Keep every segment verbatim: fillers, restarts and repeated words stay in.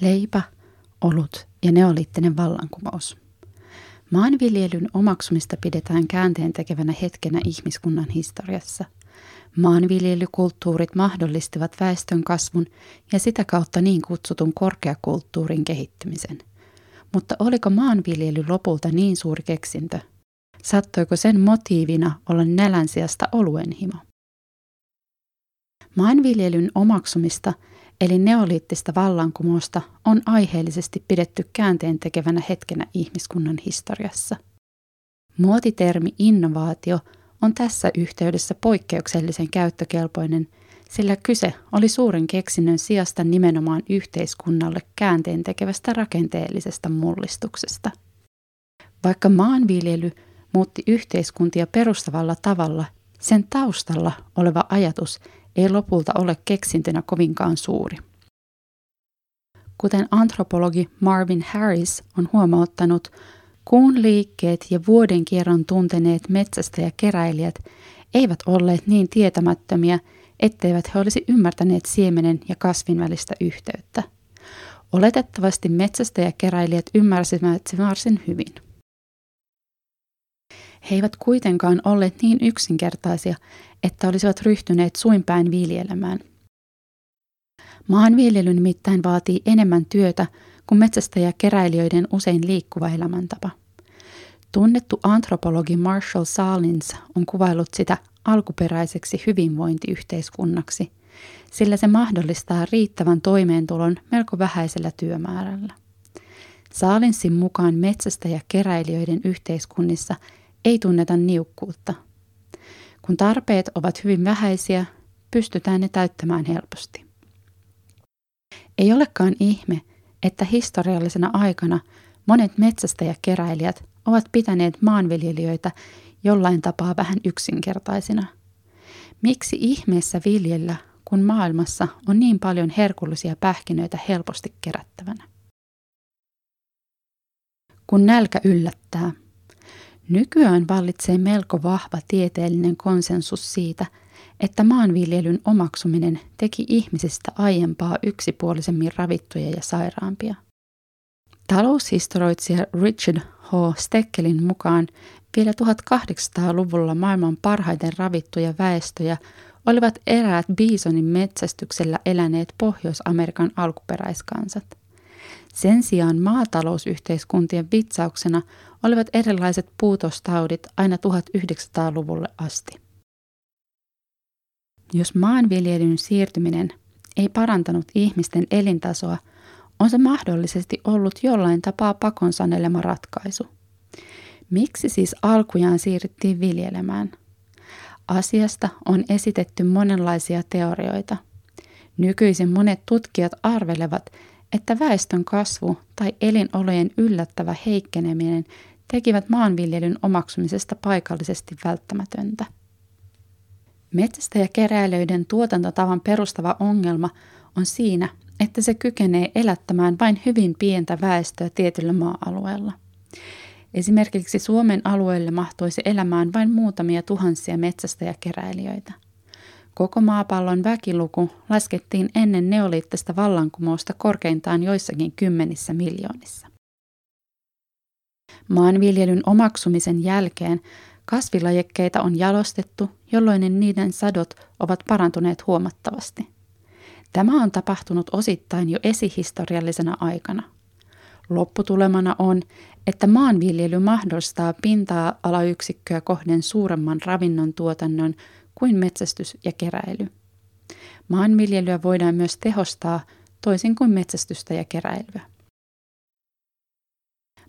Leipä, olut ja neoliittinen vallankumous. Maanviljelyn omaksumista pidetään käänteen tekevänä hetkenä ihmiskunnan historiassa. Maanviljelykulttuurit mahdollistivat väestön kasvun ja sitä kautta niin kutsutun korkeakulttuurin kehittymisen. Mutta oliko maanviljely lopulta niin suuri keksintö? Sattoiko sen motiivina olla nälän sijasta oluen himo? Maanviljelyn omaksumista eli neoliittista vallankumousta on aiheellisesti pidetty käänteen tekevänä hetkenä ihmiskunnan historiassa. Muotitermi innovaatio on tässä yhteydessä poikkeuksellisen käyttökelpoinen, sillä kyse oli suuren keksinnön sijasta nimenomaan yhteiskunnalle käänteen tekevästä rakenteellisesta mullistuksesta. Vaikka maanviljely muutti yhteiskuntia perustavalla tavalla, sen taustalla oleva ajatus ei lopulta ole keksintönä kovinkaan suuri. Kuten antropologi Marvin Harris on huomauttanut, kuun liikkeet ja vuodenkierron tunteneet metsästäjäkeräilijät eivät olleet niin tietämättömiä, etteivät he olisi ymmärtäneet siemenen ja kasvin välistä yhteyttä. Oletettavasti metsästäjäkeräilijät ymmärsivät sen varsin hyvin. He eivät kuitenkaan olleet niin yksinkertaisia, että olisivat ryhtyneet suinpäin viljelemään. Maanviljelyn nimittäin vaatii enemmän työtä kuin metsästäjäkeräilijöiden usein liikkuva elämäntapa. Tunnettu antropologi Marshall Sahlins on kuvaillut sitä alkuperäiseksi hyvinvointiyhteiskunnaksi, sillä se mahdollistaa riittävän toimeentulon melko vähäisellä työmäärällä. Saalinsin mukaan metsästäjäkeräilijöiden yhteiskunnissa ei tunneta niukkuutta. Kun tarpeet ovat hyvin vähäisiä, pystytään ne täyttämään helposti. Ei olekaan ihme, että historiallisena aikana monet metsästäjäkeräilijät ovat pitäneet maanviljelijöitä jollain tapaa vähän yksinkertaisina. Miksi ihmeessä viljellä, kun maailmassa on niin paljon herkullisia pähkinöitä helposti kerättävänä? Kun nälkä yllättää. Nykyään vallitsee melko vahva tieteellinen konsensus siitä, että maanviljelyn omaksuminen teki ihmisistä aiempaa yksipuolisemmin ravittuja ja sairaampia. Taloushistorioitsija Richard H. Steckelin mukaan vielä tuhatkahdeksansataaluvulla maailman parhaiten ravittuja väestöjä olivat eräät biisonin metsästyksellä eläneet Pohjois-Amerikan alkuperäiskansat. Sen sijaan maatalousyhteiskuntien vitsauksena olivat erilaiset puutostaudit aina tuhatyhdeksänsataaluvulle asti. Jos maanviljelyn siirtyminen ei parantanut ihmisten elintasoa, on se mahdollisesti ollut jollain tapaa pakon sanelema ratkaisu. Miksi siis alkujaan siirryttiin viljelemään? Asiasta on esitetty monenlaisia teorioita. Nykyisin monet tutkijat arvelevat, että väestön kasvu tai elinolojen yllättävä heikkeneminen tekivät maanviljelyn omaksumisesta paikallisesti välttämätöntä. Metsästäjäkeräilijöiden tuotantotavan perustava ongelma on siinä, että se kykenee elättämään vain hyvin pientä väestöä tietyllä maa-alueella. Esimerkiksi Suomen alueelle mahtuisi elämään vain muutamia tuhansia metsästäjäkeräilijöitä. Koko maapallon väkiluku laskettiin ennen neoliittista vallankumousta korkeintaan joissakin kymmenissä miljoonissa. Maanviljelyn omaksumisen jälkeen kasvilajikkeita on jalostettu, jolloin niiden sadot ovat parantuneet huomattavasti. Tämä on tapahtunut osittain jo esihistoriallisena aikana. Lopputulemana on, että maanviljely mahdollistaa pinta-alayksikköä kohden suuremman ravinnon tuotannon kuin metsästys ja keräily. Maanviljelyä voidaan myös tehostaa toisin kuin metsästystä ja keräilyä.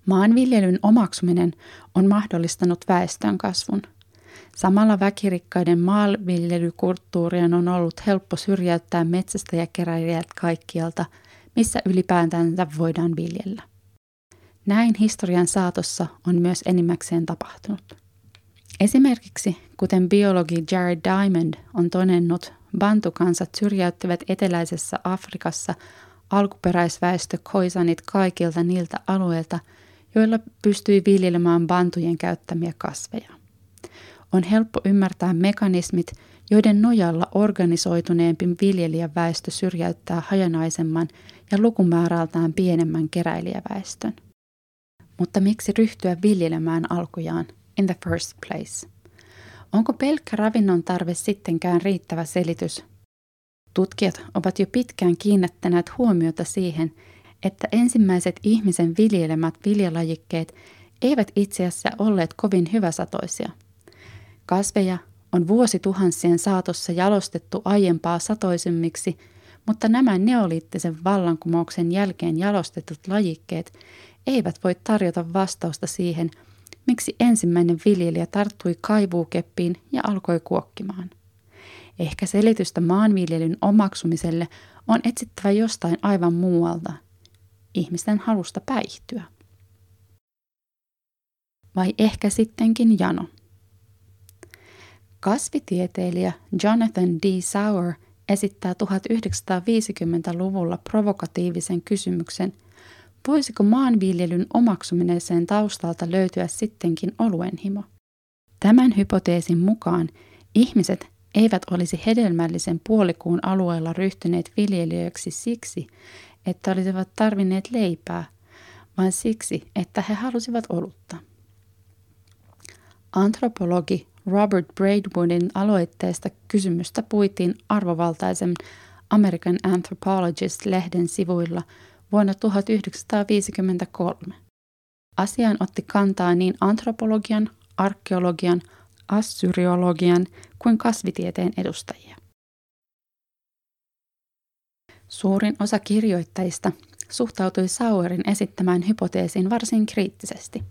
Maanviljelyn omaksuminen on mahdollistanut väestönkasvun. Samalla väkirikkaiden maanviljelykulttuurien on ollut helppo syrjäyttää metsästä ja keräilijät kaikkialta, missä ylipäätään voidaan viljellä. Näin historian saatossa on myös enimmäkseen tapahtunut. Esimerkiksi, kuten biologi Jared Diamond on todennut, bantukansat syrjäyttävät eteläisessä Afrikassa alkuperäisväestö khoisanit kaikilta niiltä alueilta, joilla pystyi viljelemään bantujen käyttämiä kasveja. On helppo ymmärtää mekanismit, joiden nojalla organisoituneempi viljelijäväestö syrjäyttää hajanaisemman ja lukumäärältään pienemmän keräilijäväestön. Mutta miksi ryhtyä viljelemään alkujaan in the first place? Onko pelkkä ravinnon tarve sittenkään riittävä selitys? Tutkijat ovat jo pitkään kiinnittäneet huomiota siihen, että ensimmäiset ihmisen viljelemät viljalajikkeet eivät itse asiassa olleet kovin hyväsatoisia. Kasveja on vuosituhansien saatossa jalostettu aiempaa satoisemmiksi, mutta nämä neoliittisen vallankumouksen jälkeen jalostetut lajikkeet eivät voi tarjota vastausta siihen, miksi ensimmäinen viljelijä tarttui kaivuukeppiin ja alkoi kuokkimaan. Ehkä selitystä maanviljelyn omaksumiselle on etsittävä jostain aivan muualta, ihmisten halusta päihtyä. Vai ehkä sittenkin jano. Kasvitieteilijä Jonathan D. Sauer esittää tuhatyhdeksänsataaviisikymmentäluvulla provokatiivisen kysymyksen, voisiko maanviljelyn omaksumiseen taustalta löytyä sittenkin oluenhimo. Tämän hypoteesin mukaan ihmiset eivät olisi hedelmällisen puolikuun alueella ryhtyneet viljelijöiksi siksi, että olisivat tarvinneet leipää, vaan siksi, että he halusivat olutta. Antropologi Robert Bradwoodin aloitteesta kysymystä puitiin arvovaltaisen American Anthropologist-lehden sivuilla vuonna tuhatyhdeksänsataaviisikymmentäkolme. Asiaan otti kantaa niin antropologian, arkeologian, assyriologian kuin kasvitieteen edustajia. Suurin osa kirjoittajista suhtautui Sauerin esittämään hypoteesiin varsin kriittisesti.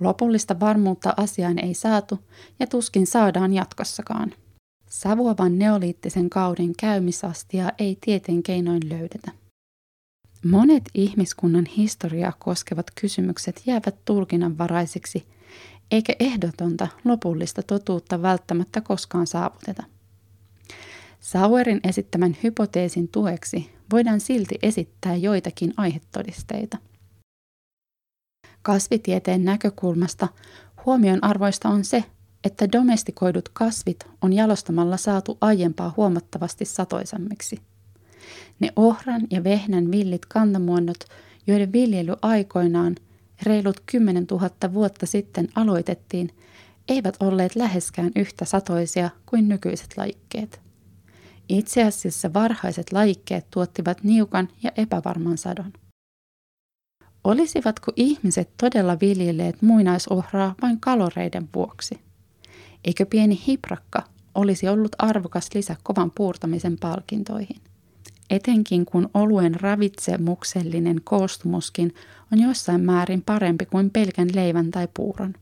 Lopullista varmuutta asiaan ei saatu ja tuskin saadaan jatkossakaan. Savuavan neoliittisen kauden käymisastia ei tieten keinoin löydetä. Monet ihmiskunnan historiaa koskevat kysymykset jäävät tulkinnanvaraisiksi, eikä ehdotonta lopullista totuutta välttämättä koskaan saavuteta. Sauerin esittämän hypoteesin tueksi voidaan silti esittää joitakin aihetodisteita. Kasvitieteen näkökulmasta huomionarvoista on se, että domestikoidut kasvit on jalostamalla saatu aiempaa huomattavasti satoisemmiksi. Ne ohran ja vehnän villit kantamuonnot, joiden viljely aikoinaan reilut kymmenentuhatta vuotta sitten aloitettiin, eivät olleet läheskään yhtä satoisia kuin nykyiset lajikkeet. Itse asiassa varhaiset lajikkeet tuottivat niukan ja epävarman sadon. Olisivatko ihmiset todella viljelleet muinaisohraa vain kaloreiden vuoksi? Eikö pieni hiprakka olisi ollut arvokas lisä kovan puurtamisen palkintoihin? Etenkin kun oluen ravitsemuksellinen koostumuskin on jossain määrin parempi kuin pelkän leivän tai puuron.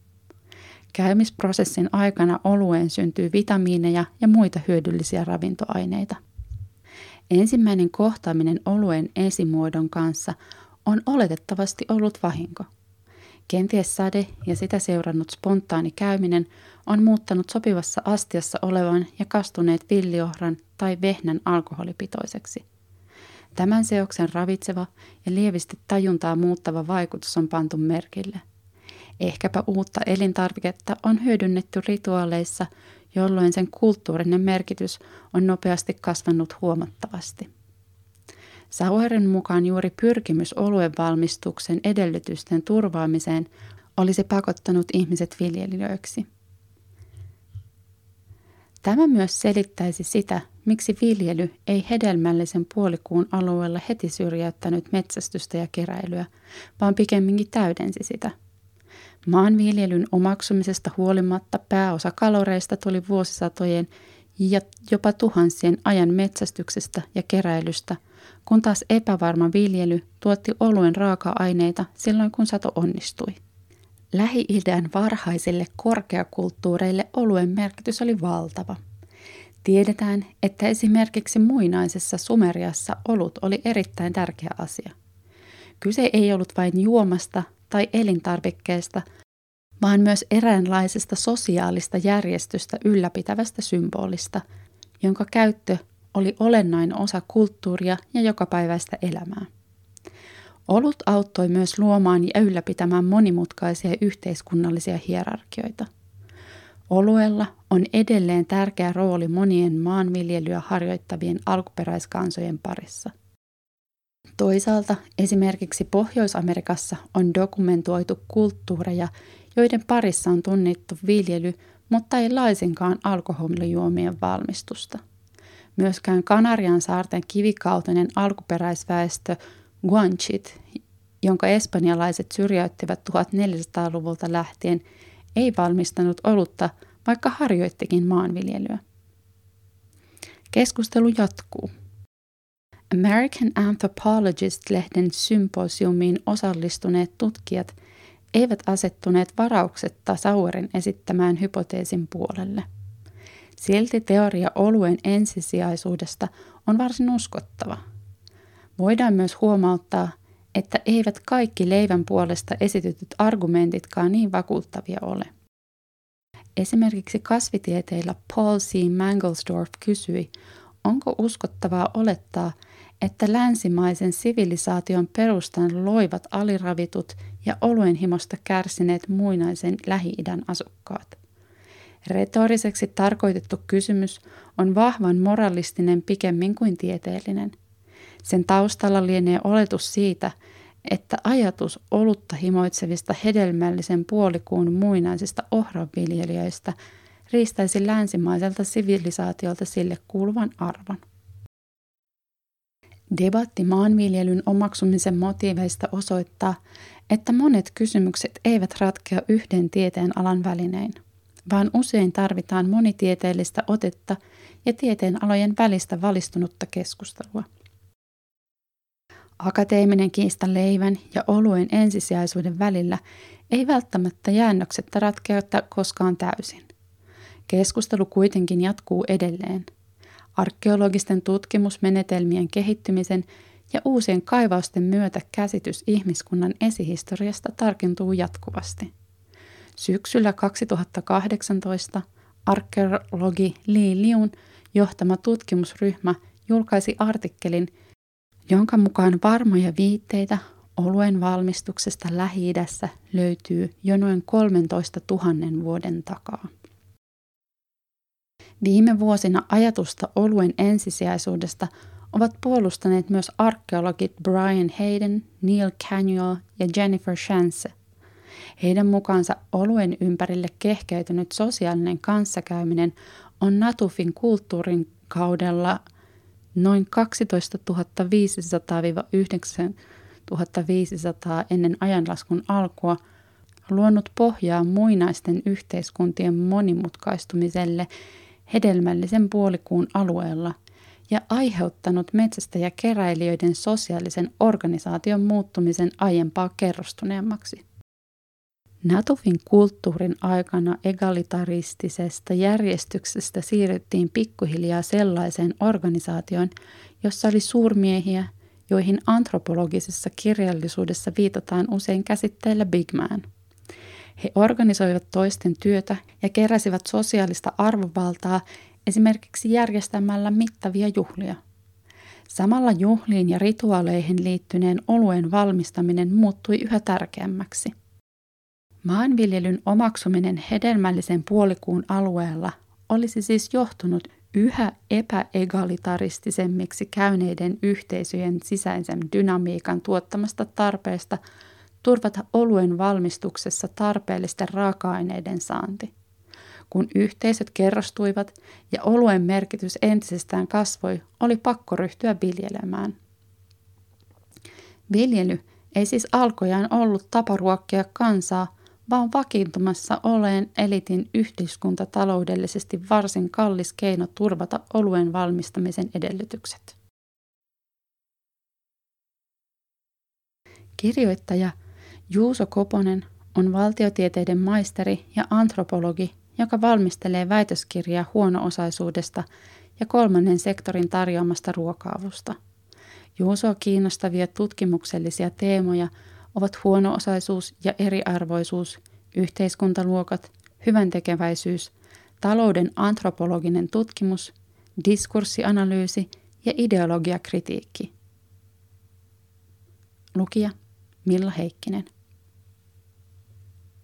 Käymisprosessin aikana olueen syntyy vitamiineja ja muita hyödyllisiä ravintoaineita. Ensimmäinen kohtaaminen oluen esimuodon kanssa on oletettavasti ollut vahinko. Kenties sade ja sitä seurannut spontaani käyminen on muuttanut sopivassa astiassa olevan ja kastuneet villiohran tai vehnän alkoholipitoiseksi. Tämän seoksen ravitseva ja lievästi tajuntaa muuttava vaikutus on pantu merkille. Ehkäpä uutta elintarviketta on hyödynnetty rituaaleissa, jolloin sen kulttuurinen merkitys on nopeasti kasvanut huomattavasti. Sauerin mukaan juuri pyrkimys oluen valmistuksen edellytysten turvaamiseen olisi pakottanut ihmiset viljelijöiksi. Tämä myös selittäisi sitä, miksi viljely ei hedelmällisen puolikuun alueella heti syrjäyttänyt metsästystä ja keräilyä, vaan pikemminkin täydensi sitä. Maanviljelyn omaksumisesta huolimatta pääosa kaloreista tuli vuosisatojen ja jopa tuhansien ajan metsästyksestä ja keräilystä, kun taas epävarma viljely tuotti oluen raaka-aineita silloin, kun sato onnistui. Lähi-idän varhaisille korkeakulttuureille oluen merkitys oli valtava. Tiedetään, että esimerkiksi muinaisessa Sumeriassa olut oli erittäin tärkeä asia. Kyse ei ollut vain juomasta tai elintarvikkeesta, vaan myös eräänlaisesta sosiaalista järjestystä ylläpitävästä symbolista, jonka käyttö oli olennainen osa kulttuuria ja jokapäiväistä elämää. Olut auttoi myös luomaan ja ylläpitämään monimutkaisia yhteiskunnallisia hierarkioita. Oluella on edelleen tärkeä rooli monien maanviljelyä harjoittavien alkuperäiskansojen parissa. Toisaalta esimerkiksi Pohjois-Amerikassa on dokumentoitu kulttuureja, joiden parissa on tunnettu viljely, mutta ei laisinkaan alkoholijuomien valmistusta. Myöskään Kanarian saarten kivikautinen alkuperäisväestö guanchit, jonka espanjalaiset syrjäyttivät neljätoistasataluvulta lähtien, ei valmistanut olutta, vaikka harjoittikin maanviljelyä. Keskustelu jatkuu. American Anthropologist-lehden symposiumiin osallistuneet tutkijat eivät asettuneet varauksetta Sauerin esittämään hypoteesin puolelle. Silti teoria oluen ensisijaisuudesta on varsin uskottava. Voidaan myös huomauttaa, että eivät kaikki leivän puolesta esitytyt argumentitkaan niin vakuuttavia ole. Esimerkiksi kasvitieteillä Paul C. Mangelsdorf kysyi, onko uskottavaa olettaa, että länsimaisen sivilisaation perustan loivat aliravitut ja oluen himosta kärsineet muinaisen Lähi-idän asukkaat. Retoriseksi tarkoitettu kysymys on vahvan moralistinen pikemmin kuin tieteellinen. Sen taustalla lienee oletus siitä, että ajatus olutta himoitsevista hedelmällisen puolikuun muinaisista ohranviljelijöistä riistäisi länsimaiselta sivilisaatiolta sille kuuluvan arvon. Debatti maanviljelyn omaksumisen motiiveista osoittaa, että monet kysymykset eivät ratkea yhden tieteenalan välinein, vaan usein tarvitaan monitieteellistä otetta ja tieteenalojen välistä valistunutta keskustelua. Akateeminen kiista leivän ja oluen ensisijaisuuden välillä ei välttämättä jäännöksettä ratkea koskaan täysin. Keskustelu kuitenkin jatkuu edelleen. Arkeologisten tutkimusmenetelmien kehittymisen ja uusien kaivausten myötä käsitys ihmiskunnan esihistoriasta tarkentuu jatkuvasti. Syksyllä kaksituhattakahdeksantoista arkeologi Li Liun johtama tutkimusryhmä julkaisi artikkelin, jonka mukaan varmoja viitteitä oluen valmistuksesta Lähi-idässä löytyy jo noin kolmentoistatuhannen vuoden takaa. Viime vuosina ajatusta oluen ensisijaisuudesta ovat puolustaneet myös arkeologit Brian Hayden, Neil Cagnuol ja Jennifer Chance. Heidän mukaansa oluen ympärille kehkeytynyt sosiaalinen kanssakäyminen on Natufin kulttuurin kaudella noin kaksitoistatuhatta viisisataa yhdeksäntuhatta viisisataa ennen ajanlaskun alkua luonut pohjaa muinaisten yhteiskuntien monimutkaistumiselle hedelmällisen puolikuun alueella ja aiheuttanut metsästäjäkeräilijöiden sosiaalisen organisaation muuttumisen aiempaa kerrostuneemmaksi. Natufin kulttuurin aikana egalitaristisesta järjestyksestä siirryttiin pikkuhiljaa sellaiseen organisaatioon, jossa oli suurmiehiä, joihin antropologisessa kirjallisuudessa viitataan usein käsitteellä Big Man. He organisoivat toisten työtä ja keräsivät sosiaalista arvovaltaa esimerkiksi järjestämällä mittavia juhlia. Samalla juhliin ja rituaaleihin liittyneen oluen valmistaminen muuttui yhä tärkeämmäksi. Maanviljelyn omaksuminen hedelmällisen puolikuun alueella olisi siis johtunut yhä epäegalitaristisemiksi käyneiden yhteisöjen sisäisen dynamiikan tuottamasta tarpeesta turvata oluen valmistuksessa tarpeellisten raaka-aineiden saanti. Kun yhteisöt kerrostuivat ja oluen merkitys entisestään kasvoi, oli pakko ryhtyä viljelemään. Viljely ei siis alkujaan ollut tapa ruokkia kansaa, vaan vakiintumassa oleen elitin yhteiskuntataloudellisesti varsin kallis keino turvata oluen valmistamisen edellytykset. Kirjoittaja Juuso Koponen on valtiotieteiden maisteri ja antropologi, joka valmistelee väitöskirjaa huono-osaisuudesta ja kolmannen sektorin tarjoamasta ruokailusta. Juusoa kiinnostavia tutkimuksellisia teemoja ovat huono-osaisuus ja eriarvoisuus, yhteiskuntaluokat, hyväntekeväisyys, talouden antropologinen tutkimus, diskurssianalyysi ja ideologiakritiikki. Lukija Milla Heikkinen.